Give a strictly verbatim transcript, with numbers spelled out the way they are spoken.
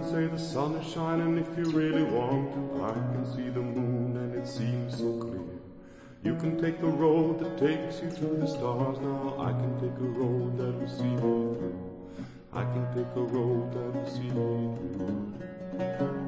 Say the sun is shining if you really want to. I can see the moon and it seems so clear. You can take the road that takes you to the stars. Now I can take a road that will see me through. I can take a road that will see me through.